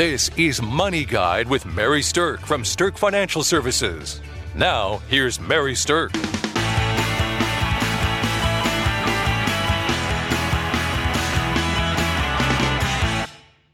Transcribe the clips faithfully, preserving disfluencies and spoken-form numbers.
This is Money Guide with Mary Sterk from Sterk Financial Services. Now, here's Mary Sterk.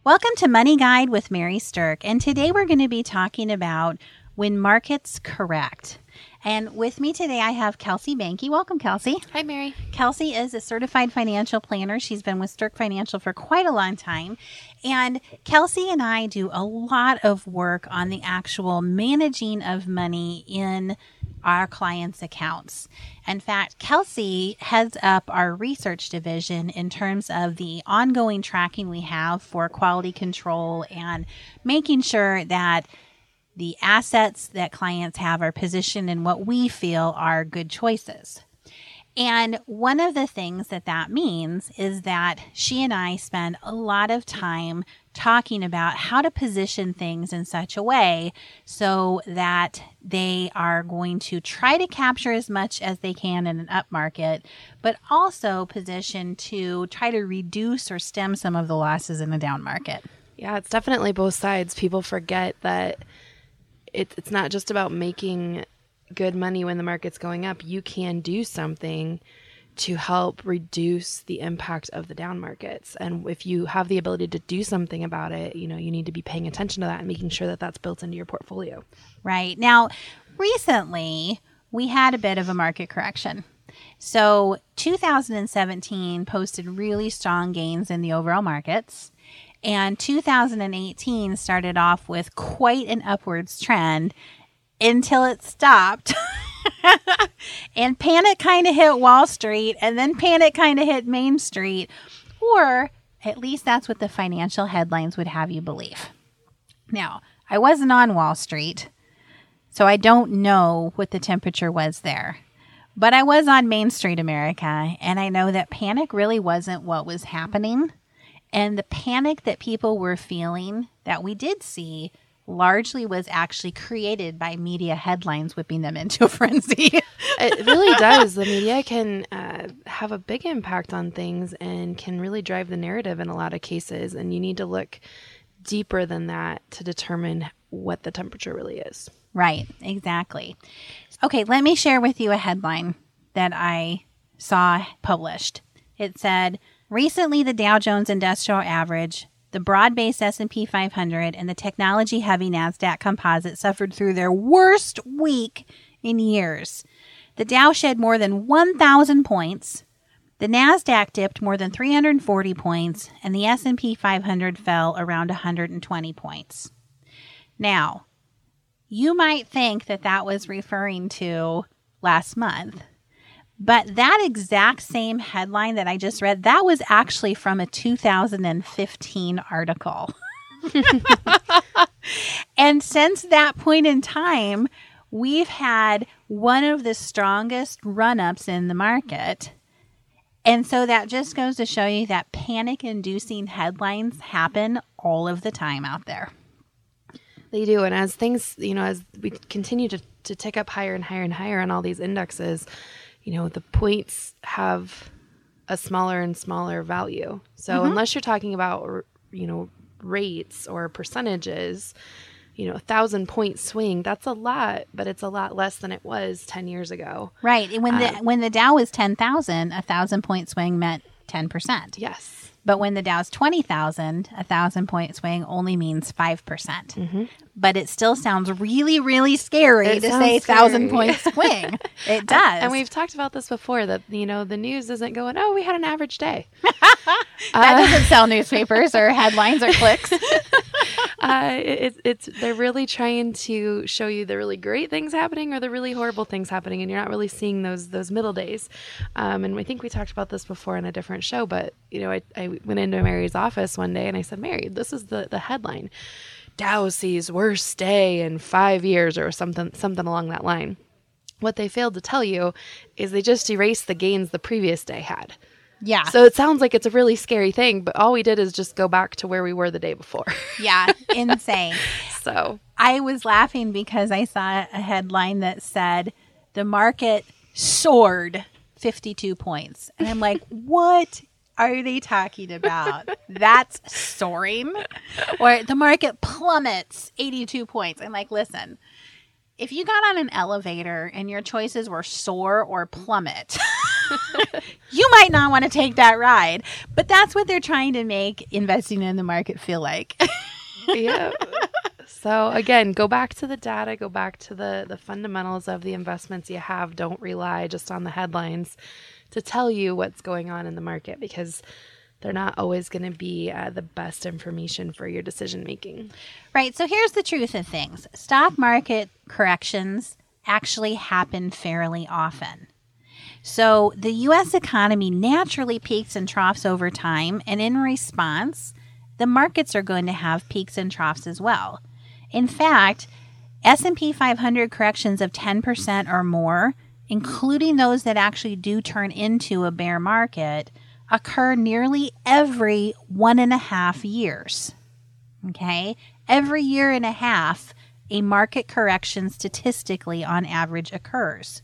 Welcome to Money Guide with Mary Sterk, and today we're going to be talking about when markets correct. And with me today, I have Kelsey Banke. Welcome, Kelsey. Hi, Mary. Kelsey is a certified financial planner. She's been with Sterk Financial for quite a long time. And Kelsey and I do a lot of work on the actual managing of money in our clients' accounts. In fact, Kelsey heads up our research division in terms of the ongoing tracking we have for quality control and making sure that the assets that clients have are positioned in what we feel are good choices. And one of the things that that means is that she and I spend a lot of time talking about how to position things in such a way so that they are going to try to capture as much as they can in an up market, but also position to try to reduce or stem some of the losses in the down market. Yeah, it's definitely both sides. People forget that It, it's not just about making good money when the market's going up. You can do something to help reduce the impact of the down markets. And if you have the ability to do something about it, you know, you need to be paying attention to that and making sure that that's built into your portfolio. Right. Now, recently, we had a bit of a market correction. So two thousand seventeen posted really strong gains in the overall markets. And two thousand eighteen started off with quite an upwards trend until it stopped. And panic kind of hit Wall Street, and then panic kind of hit Main Street. Or at least that's what the financial headlines would have you believe. Now, I wasn't on Wall Street, so I don't know what the temperature was there. But I was on Main Street America, and I know that panic really wasn't what was happening. And the panic that people were feeling that we did see largely was actually created by media headlines whipping them into a frenzy. It really does. The media can uh, have a big impact on things and can really drive the narrative in a lot of cases. And you need to look deeper than that to determine what the temperature really is. Right. Exactly. Okay. Let me share with you a headline that I saw published. It said, recently, the Dow Jones Industrial Average, the broad-based S and P five hundred, and the technology-heavy NASDAQ composite suffered through their worst week in years. The Dow shed more than one thousand points, the NASDAQ dipped more than three hundred forty points, and the S and P five hundred fell around one hundred twenty points. Now, you might think that that was referring to last month. But that exact same headline that I just read, that was actually from a two thousand fifteen article. And since that point in time, we've had one of the strongest run-ups in the market. And so that just goes to show you that panic-inducing headlines happen all of the time out there. They do. And as things, you know, as we continue to, to tick up higher and higher and higher on all these indexes, you know, the points have a smaller and smaller value. So mm-hmm. unless you're talking about, you know, rates or percentages, you know, a thousand point swing, that's a lot, but it's a lot less than it was ten years ago. Right. And when um, the when the Dow was ten thousand, a thousand point swing meant ten percent. Yes. But when the Dow's twenty thousand, a thousand point swing only means five percent. Mm-hmm. But it still sounds really, really scary it to say scary. thousand point swing. It does. And, and we've talked about this before that, you know, the news isn't going, oh, we had an average day. that uh, doesn't sell newspapers or headlines or clicks. uh, it, it's they're really trying to show you the really great things happening or the really horrible things happening. And you're not really seeing those those middle days. Um, and I think we talked about this before in a different show. But, you know, I, I went into Mary's office one day and I said, Mary, this is the, the headline. Dow sees worst day in five years or something something along that line. What they failed to tell you is they just erased the gains the previous day had. Yeah. So it sounds like it's a really scary thing, but all we did is just go back to where we were the day before. Yeah. Insane. So I was laughing because I saw a headline that said the market soared fifty-two points. And I'm like, what are they talking about? That's soaring. Or the market plummets eighty-two points. I'm like, listen, if you got on an elevator and your choices were soar or plummet, you might not want to take that ride. But that's what they're trying to make investing in the market feel like. Yeah. So again, go back to the data, go back to the, the fundamentals of the investments you have. Don't rely just on the headlines to tell you what's going on in the market, because they're not always going to be uh, the best information for your decision making. Right. So here's the truth of things. Stock market corrections actually happen fairly often. So the U S economy naturally peaks and troughs over time, and in response, the markets are going to have peaks and troughs as well. In fact, S and P five hundred corrections of ten percent or more, including those that actually do turn into a bear market, occur nearly every one and a half years. Okay? Every year and a half, a market correction statistically on average occurs.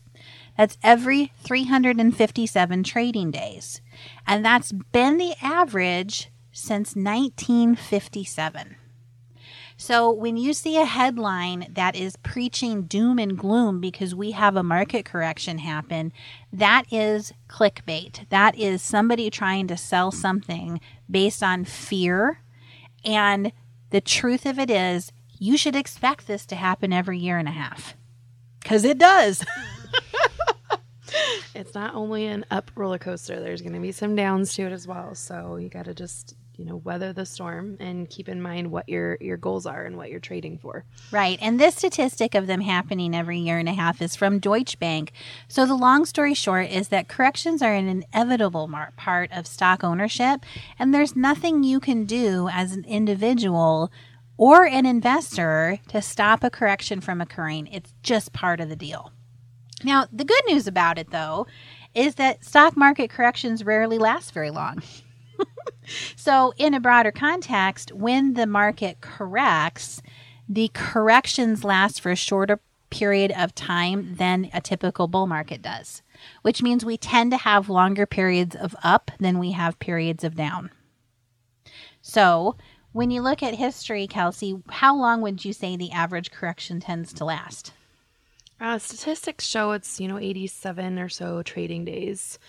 That's every three hundred fifty-seven trading days. And that's been the average since nineteen fifty-seven. So when you see a headline that is preaching doom and gloom because we have a market correction happen, that is clickbait. That is somebody trying to sell something based on fear. And the truth of it is, you should expect this to happen every year and a half, because it does. It's not only an up roller coaster. There's going to be some downs to it as well. So you got to just, you know, weather the storm and keep in mind what your, your goals are and what you're trading for. Right. And this statistic of them happening every year and a half is from Deutsche Bank. So the long story short is that corrections are an inevitable mar- part of stock ownership. And there's nothing you can do as an individual or an investor to stop a correction from occurring. It's just part of the deal. Now, the good news about it, though, is that stock market corrections rarely last very long. So in a broader context, when the market corrects, the corrections last for a shorter period of time than a typical bull market does, which means we tend to have longer periods of up than we have periods of down. So when you look at history, Kelsey, how long would you say the average correction tends to last? Uh, statistics show it's, you know, eighty-seven or so trading days.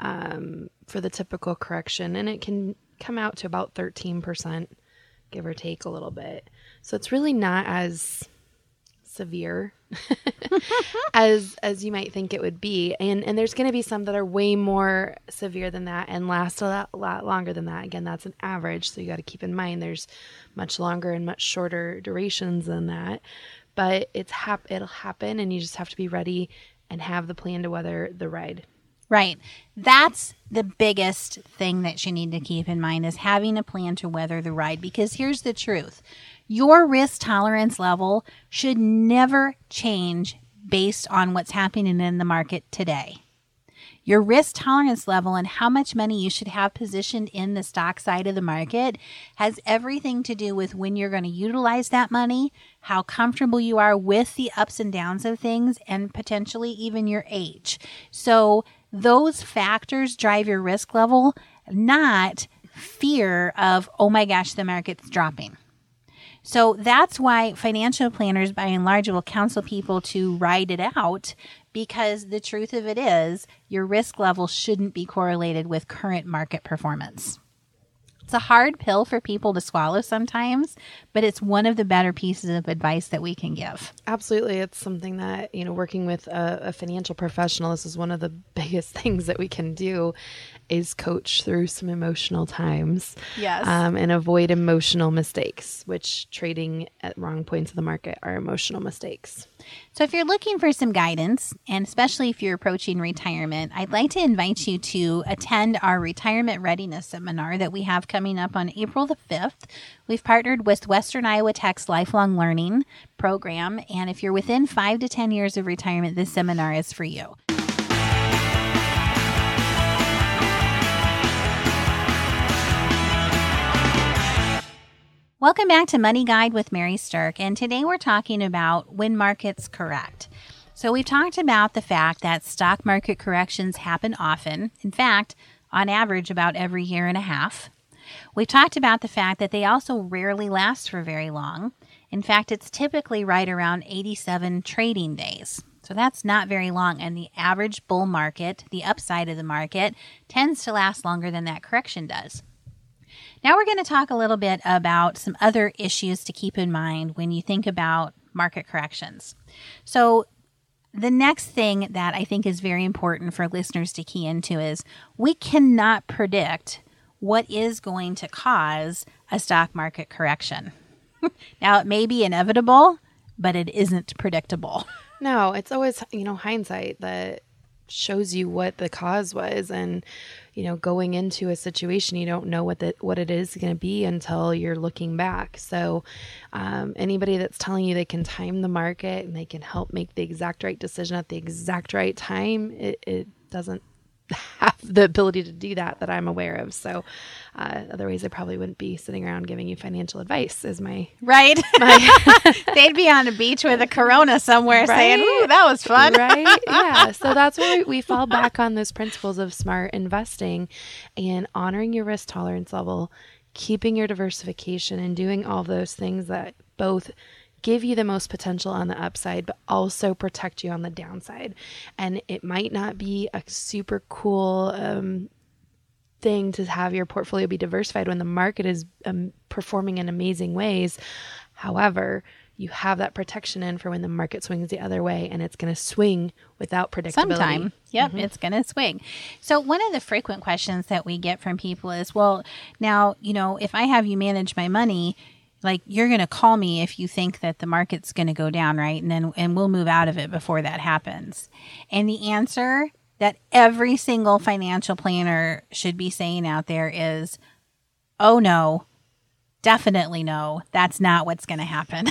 Um, for the typical correction, and it can come out to about thirteen percent, give or take a little bit. So it's really not as severe as as you might think it would be. And and there's going to be some that are way more severe than that and last a lot, lot longer than that. Again, that's an average, so you got to keep in mind there's much longer and much shorter durations than that. But it's hap- it'll happen, and you just have to be ready and have the plan to weather the ride. Right. That's the biggest thing that you need to keep in mind, is having a plan to weather the ride. Because here's the truth. Your risk tolerance level should never change based on what's happening in the market today. Your risk tolerance level and how much money you should have positioned in the stock side of the market has everything to do with when you're going to utilize that money, how comfortable you are with the ups and downs of things, and potentially even your age. So those factors drive your risk level, not fear of, oh my gosh, the market's dropping. So that's why financial planners, by and large, will counsel people to ride it out, because the truth of it is your risk level shouldn't be correlated with current market performance. It's a hard pill for people to swallow sometimes, but it's one of the better pieces of advice that we can give. Absolutely. It's something that, you know, working with a, a financial professional, this is one of the biggest things that we can do, is coach through some emotional times. Yes. Um, and avoid emotional mistakes, which trading at wrong points of the market are emotional mistakes. So if you're looking for some guidance, and especially if you're approaching retirement, I'd like to invite you to attend our retirement readiness seminar that we have coming up on April the fifth. We've partnered with Western Iowa Tech's Lifelong Learning program, and if you're within five to ten years of retirement, this seminar is for you. Welcome back to Money Guide with Mary Sterk, and today we're talking about when markets correct. So we've talked about the fact that stock market corrections happen often. In fact, on average about every year and a half. We've talked about the fact that they also rarely last for very long. In fact, it's typically right around eighty-seven trading days. So that's not very long, and the average bull market, the upside of the market, tends to last longer than that correction does. Now we're going to talk a little bit about some other issues to keep in mind when you think about market corrections. So the next thing that I think is very important for listeners to key into is we cannot predict what is going to cause a stock market correction. Now, it may be inevitable, but it isn't predictable. No, it's always, you know, hindsight that shows you what the cause was. And, you know, going into a situation, you don't know what the, what it is going to be until you're looking back. So um, anybody that's telling you they can time the market and they can help make the exact right decision at the exact right time, it, it doesn't have the ability to do that that I'm aware of. So uh, otherwise I probably wouldn't be sitting around giving you financial advice is my... Right. My They'd be on a beach with a Corona somewhere right? saying, ooh, that was fun. Right. Yeah. So that's why we fall back on those principles of smart investing and honoring your risk tolerance level, keeping your diversification and doing all those things that both give you the most potential on the upside, but also protect you on the downside. And it might not be a super cool um, thing to have your portfolio be diversified when the market is um, performing in amazing ways. However, you have that protection in for when the market swings the other way, and it's going to swing without predictability. Sometime. Yep, mm-hmm. It's going to swing. So one of the frequent questions that we get from people is, well, now, you know, if I have you manage my money, like, you're going to call me if you think that the market's going to go down, right? And then and we'll move out of it before that happens. And the answer that every single financial planner should be saying out there is, oh, no, definitely no, that's not what's going to happen.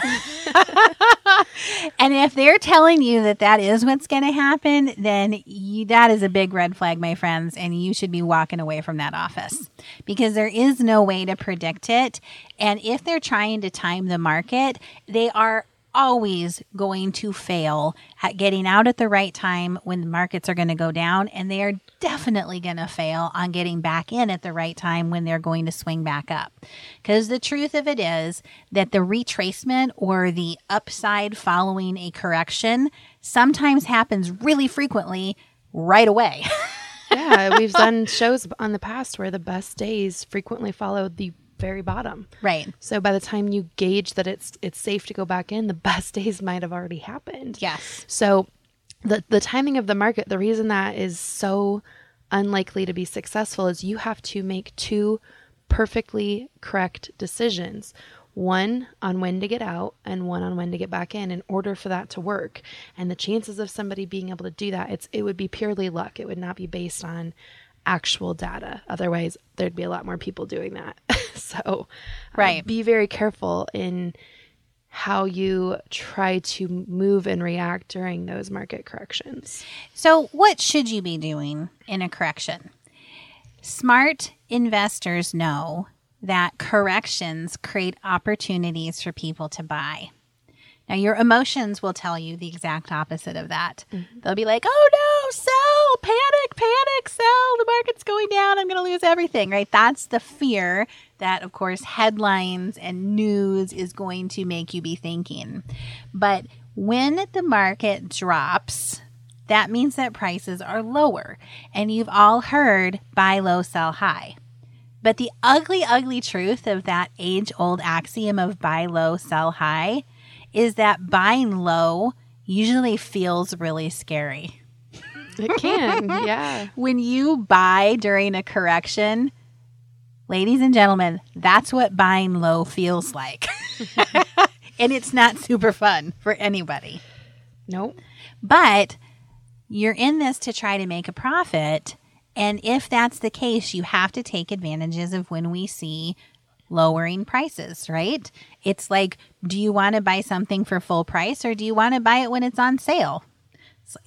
And if they're telling you that that is what's going to happen, then you, that is a big red flag, my friends, and you should be walking away from that office because there is no way to predict it. And if they're trying to time the market, they are always going to fail at getting out at the right time when the markets are going to go down, and they are definitely going to fail on getting back in at the right time when they're going to swing back up. Because the truth of it is that the retracement or the upside following a correction sometimes happens really frequently right away. Yeah, we've done shows on the past where the best days frequently follow the very bottom. Right. So by the time you gauge that it's it's safe to go back in, the best days might have already happened. Yes. So the the timing of the market, the reason that is so unlikely to be successful is you have to make two perfectly correct decisions. One on when to get out and one on when to get back in in order for that to work. And the chances of somebody being able to do that, it's it would be purely luck. It would not be based on actual data. Otherwise, there'd be a lot more people doing that. So right. Uh, be very careful in how you try to move and react during those market corrections. So what should you be doing in a correction? Smart investors know that corrections create opportunities for people to buy. Now, your emotions will tell you the exact opposite of that. Mm-hmm. They'll be like, oh, no, sell, panic, panic, sell. The market's going down. I'm going to lose everything, right? That's the fear that, of course, headlines and news is going to make you be thinking. But when the market drops, that means that prices are lower. And you've all heard buy low, sell high. But the ugly, ugly truth of that age-old axiom of buy low, sell high is that buying low usually feels really scary. It can, yeah. When you buy during a correction, ladies and gentlemen, that's what buying low feels like. And it's not super fun for anybody. Nope. But you're in this to try to make a profit. And if that's the case, you have to take advantages of when we see lowering prices, right? It's like, do you want to buy something for full price or do you want to buy it when it's on sale?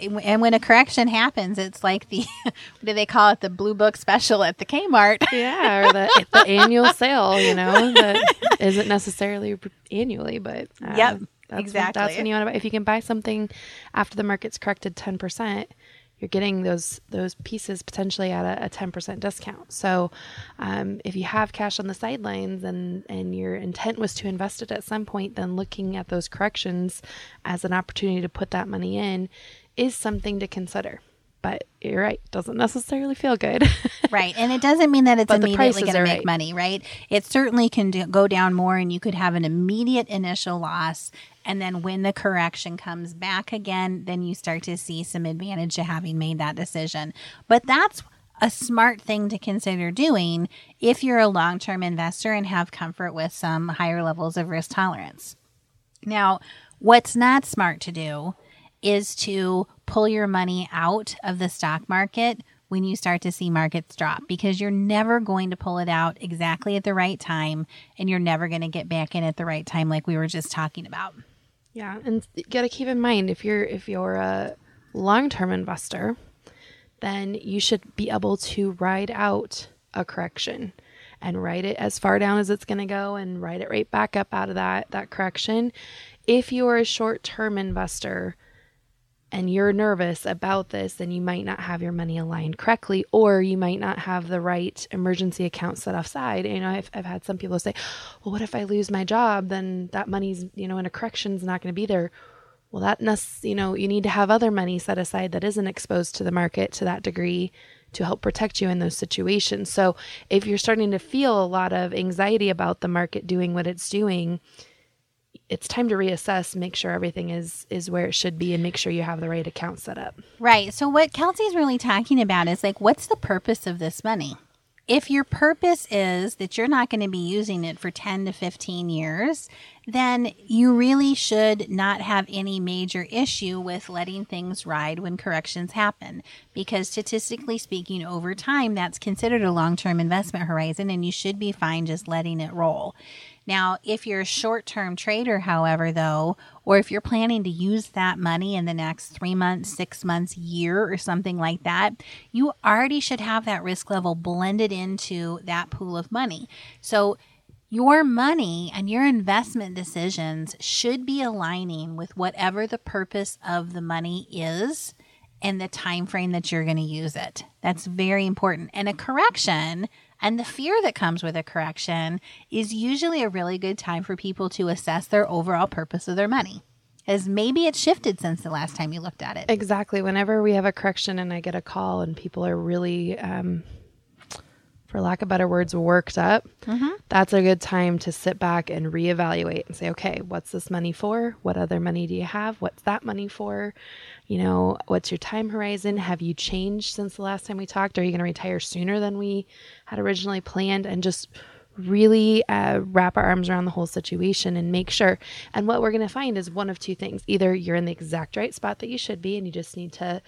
And when a correction happens, it's like the, what do they call it? The Blue Book special at the Kmart. Yeah, or the, the annual sale, you know, that isn't necessarily annually, but uh, yep, that's exactly. When, that's when you want to buy. If you can buy something after the market's corrected ten percent, you're getting those those pieces potentially at a, a ten percent discount. So um, if you have cash on the sidelines and, and your intent was to invest it at some point, then looking at those corrections as an opportunity to put that money in is something to consider. But you're right, doesn't necessarily feel good. Right. And it doesn't mean that it's but immediately going to make right. money, right? It certainly can do, go down more, and you could have an immediate initial loss. And then when the correction comes back again, then you start to see some advantage to having made that decision. But that's a smart thing to consider doing if you're a long-term investor and have comfort with some higher levels of risk tolerance. Now, what's not smart to do is to pull your money out of the stock market when you start to see markets drop, because you're never going to pull it out exactly at the right time, and you're never going to get back in at the right time like we were just talking about. Yeah, and you got to keep in mind, if you're if you're a long-term investor, then you should be able to ride out a correction and ride it as far down as it's going to go and ride it right back up out of that that correction. If you're a short-term investor and you're nervous about this, then you might not have your money aligned correctly, or you might not have the right emergency account set aside. You know, I've, I've had some people say, well, what if I lose my job? Then that money's, you know, in a correction's not going to be there. Well, that, nec- you know, you need to have other money set aside that isn't exposed to the market to that degree to help protect you in those situations. So if you're starting to feel a lot of anxiety about the market doing what it's doing, it's time to reassess, make sure everything is is where it should be, and make sure you have the right account set up. Right. So what Kelsey's really talking about is, like, what's the purpose of this money? If your purpose is that you're not going to be using it for ten to fifteen years, then you really should not have any major issue with letting things ride when corrections happen, because statistically speaking, over time, that's considered a long-term investment horizon, and you should be fine just letting it roll. Now, if you're a short-term trader, however, though, or if you're planning to use that money in the next three months, six months, year, or something like that, you already should have that risk level blended into that pool of money. So your money and your investment decisions should be aligning with whatever the purpose of the money is and the time frame that you're going to use it. That's very important. And a correction and the fear that comes with a correction is usually a really good time for people to assess their overall purpose of their money, as maybe it's shifted since the last time you looked at it. Exactly. Whenever we have a correction and I get a call and people are really, um, for lack of better words, worked up, mm-hmm. that's a good time to sit back and reevaluate and say, okay, what's this money for? What other money do you have? What's that money for? You know, what's your time horizon? Have you changed since the last time we talked? Are you going to retire sooner than we had originally planned? And just really uh, wrap our arms around the whole situation and make sure. And what we're going to find is one of two things. Either you're in the exact right spot that you should be and you just need to,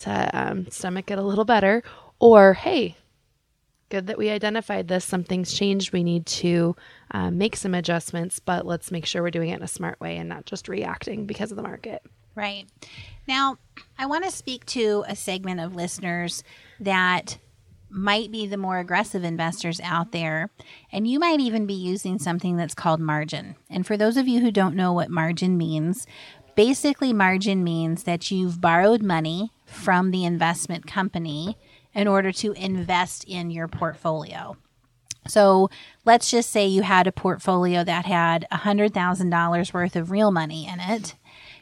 to um, stomach it a little better, or, hey, good that we identified this. Something's changed. We need to uh, make some adjustments, but let's make sure we're doing it in a smart way and not just reacting because of the market. Right. Now, I want to speak to a segment of listeners that might be the more aggressive investors out there, and you might even be using something that's called margin. And for those of you who don't know what margin means, basically margin means that you've borrowed money from the investment company in order to invest in your portfolio. So let's just say you had a portfolio that had one hundred thousand dollars worth of real money in it.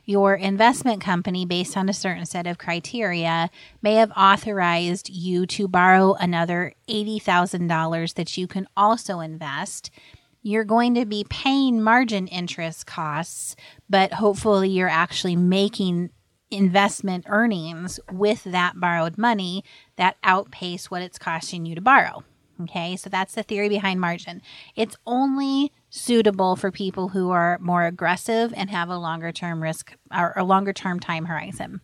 Your investment company, based on a certain set of criteria, may have authorized you to borrow another eighty thousand dollars that you can also invest. You're going to be paying margin interest costs, but hopefully you're actually making investment earnings with that borrowed money that outpace what it's costing you to borrow. Okay, so that's the theory behind margin. It's only suitable for people who are more aggressive and have a longer term risk or a longer term time horizon.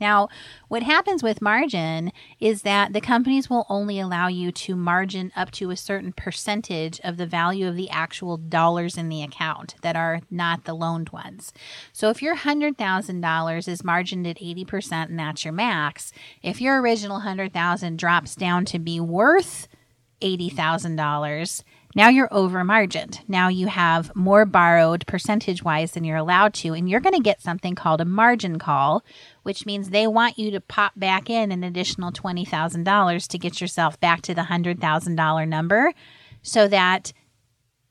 Now, what happens with margin is that the companies will only allow you to margin up to a certain percentage of the value of the actual dollars in the account that are not the loaned ones. So if your one hundred thousand dollars is margined at eighty percent and that's your max, if your original one hundred thousand dollars drops down to be worth eighty thousand dollars, Now you're over margined. Now you have more borrowed percentage-wise than you're allowed to, and you're going to get something called a margin call, which means they want you to pop back in an additional twenty thousand dollars to get yourself back to the one hundred thousand dollars number so that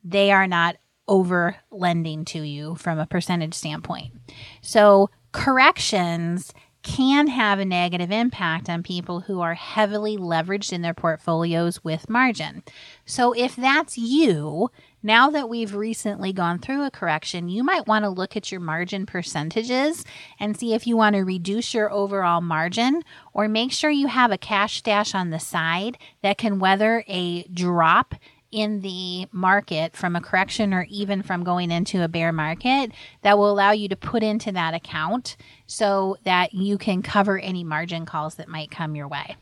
they are not over lending to you from a percentage standpoint. So corrections can have a negative impact on people who are heavily leveraged in their portfolios with margin. So if that's you, now that we've recently gone through a correction, you might want to look at your margin percentages and see if you want to reduce your overall margin, or make sure you have a cash stash on the side that can weather a drop in the market from a correction, or even from going into a bear market, that will allow you to put into that account so that you can cover any margin calls that might come your way.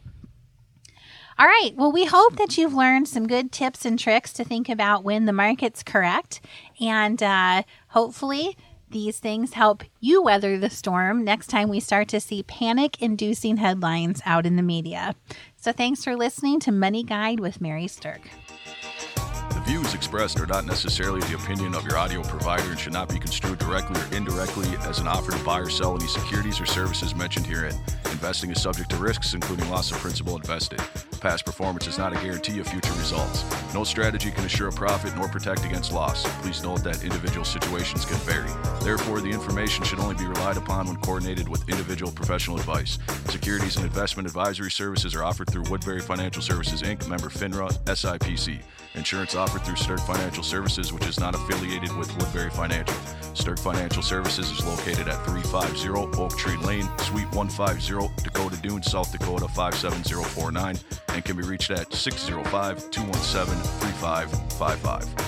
All right. Well, we hope that you've learned some good tips and tricks to think about when the market's correct. And uh, hopefully these things help you weather the storm next time we start to see panic-inducing headlines out in the media. So thanks for listening to Money Guide with Mary Sterk. Views expressed are not necessarily the opinion of your audio provider and should not be construed directly or indirectly as an offer to buy or sell any securities or services mentioned herein. Investing is subject to risks, including loss of principal invested. Past performance is not a guarantee of future results. No strategy can assure a profit nor protect against loss. Please note that individual situations can vary. Therefore, the information should only be relied upon when coordinated with individual professional advice. Securities and investment advisory services are offered through Woodbury Financial Services, Incorporated, member FINRA, S I P C. Insurance offered through Sterk Financial Services, which is not affiliated with Woodbury Financial. Sterk Financial Services is located at three fifty Oak Tree Lane, Suite one fifty, Dakota Dunes, South Dakota five seven zero four nine, and can be reached at six oh five, two one seven, three five five five.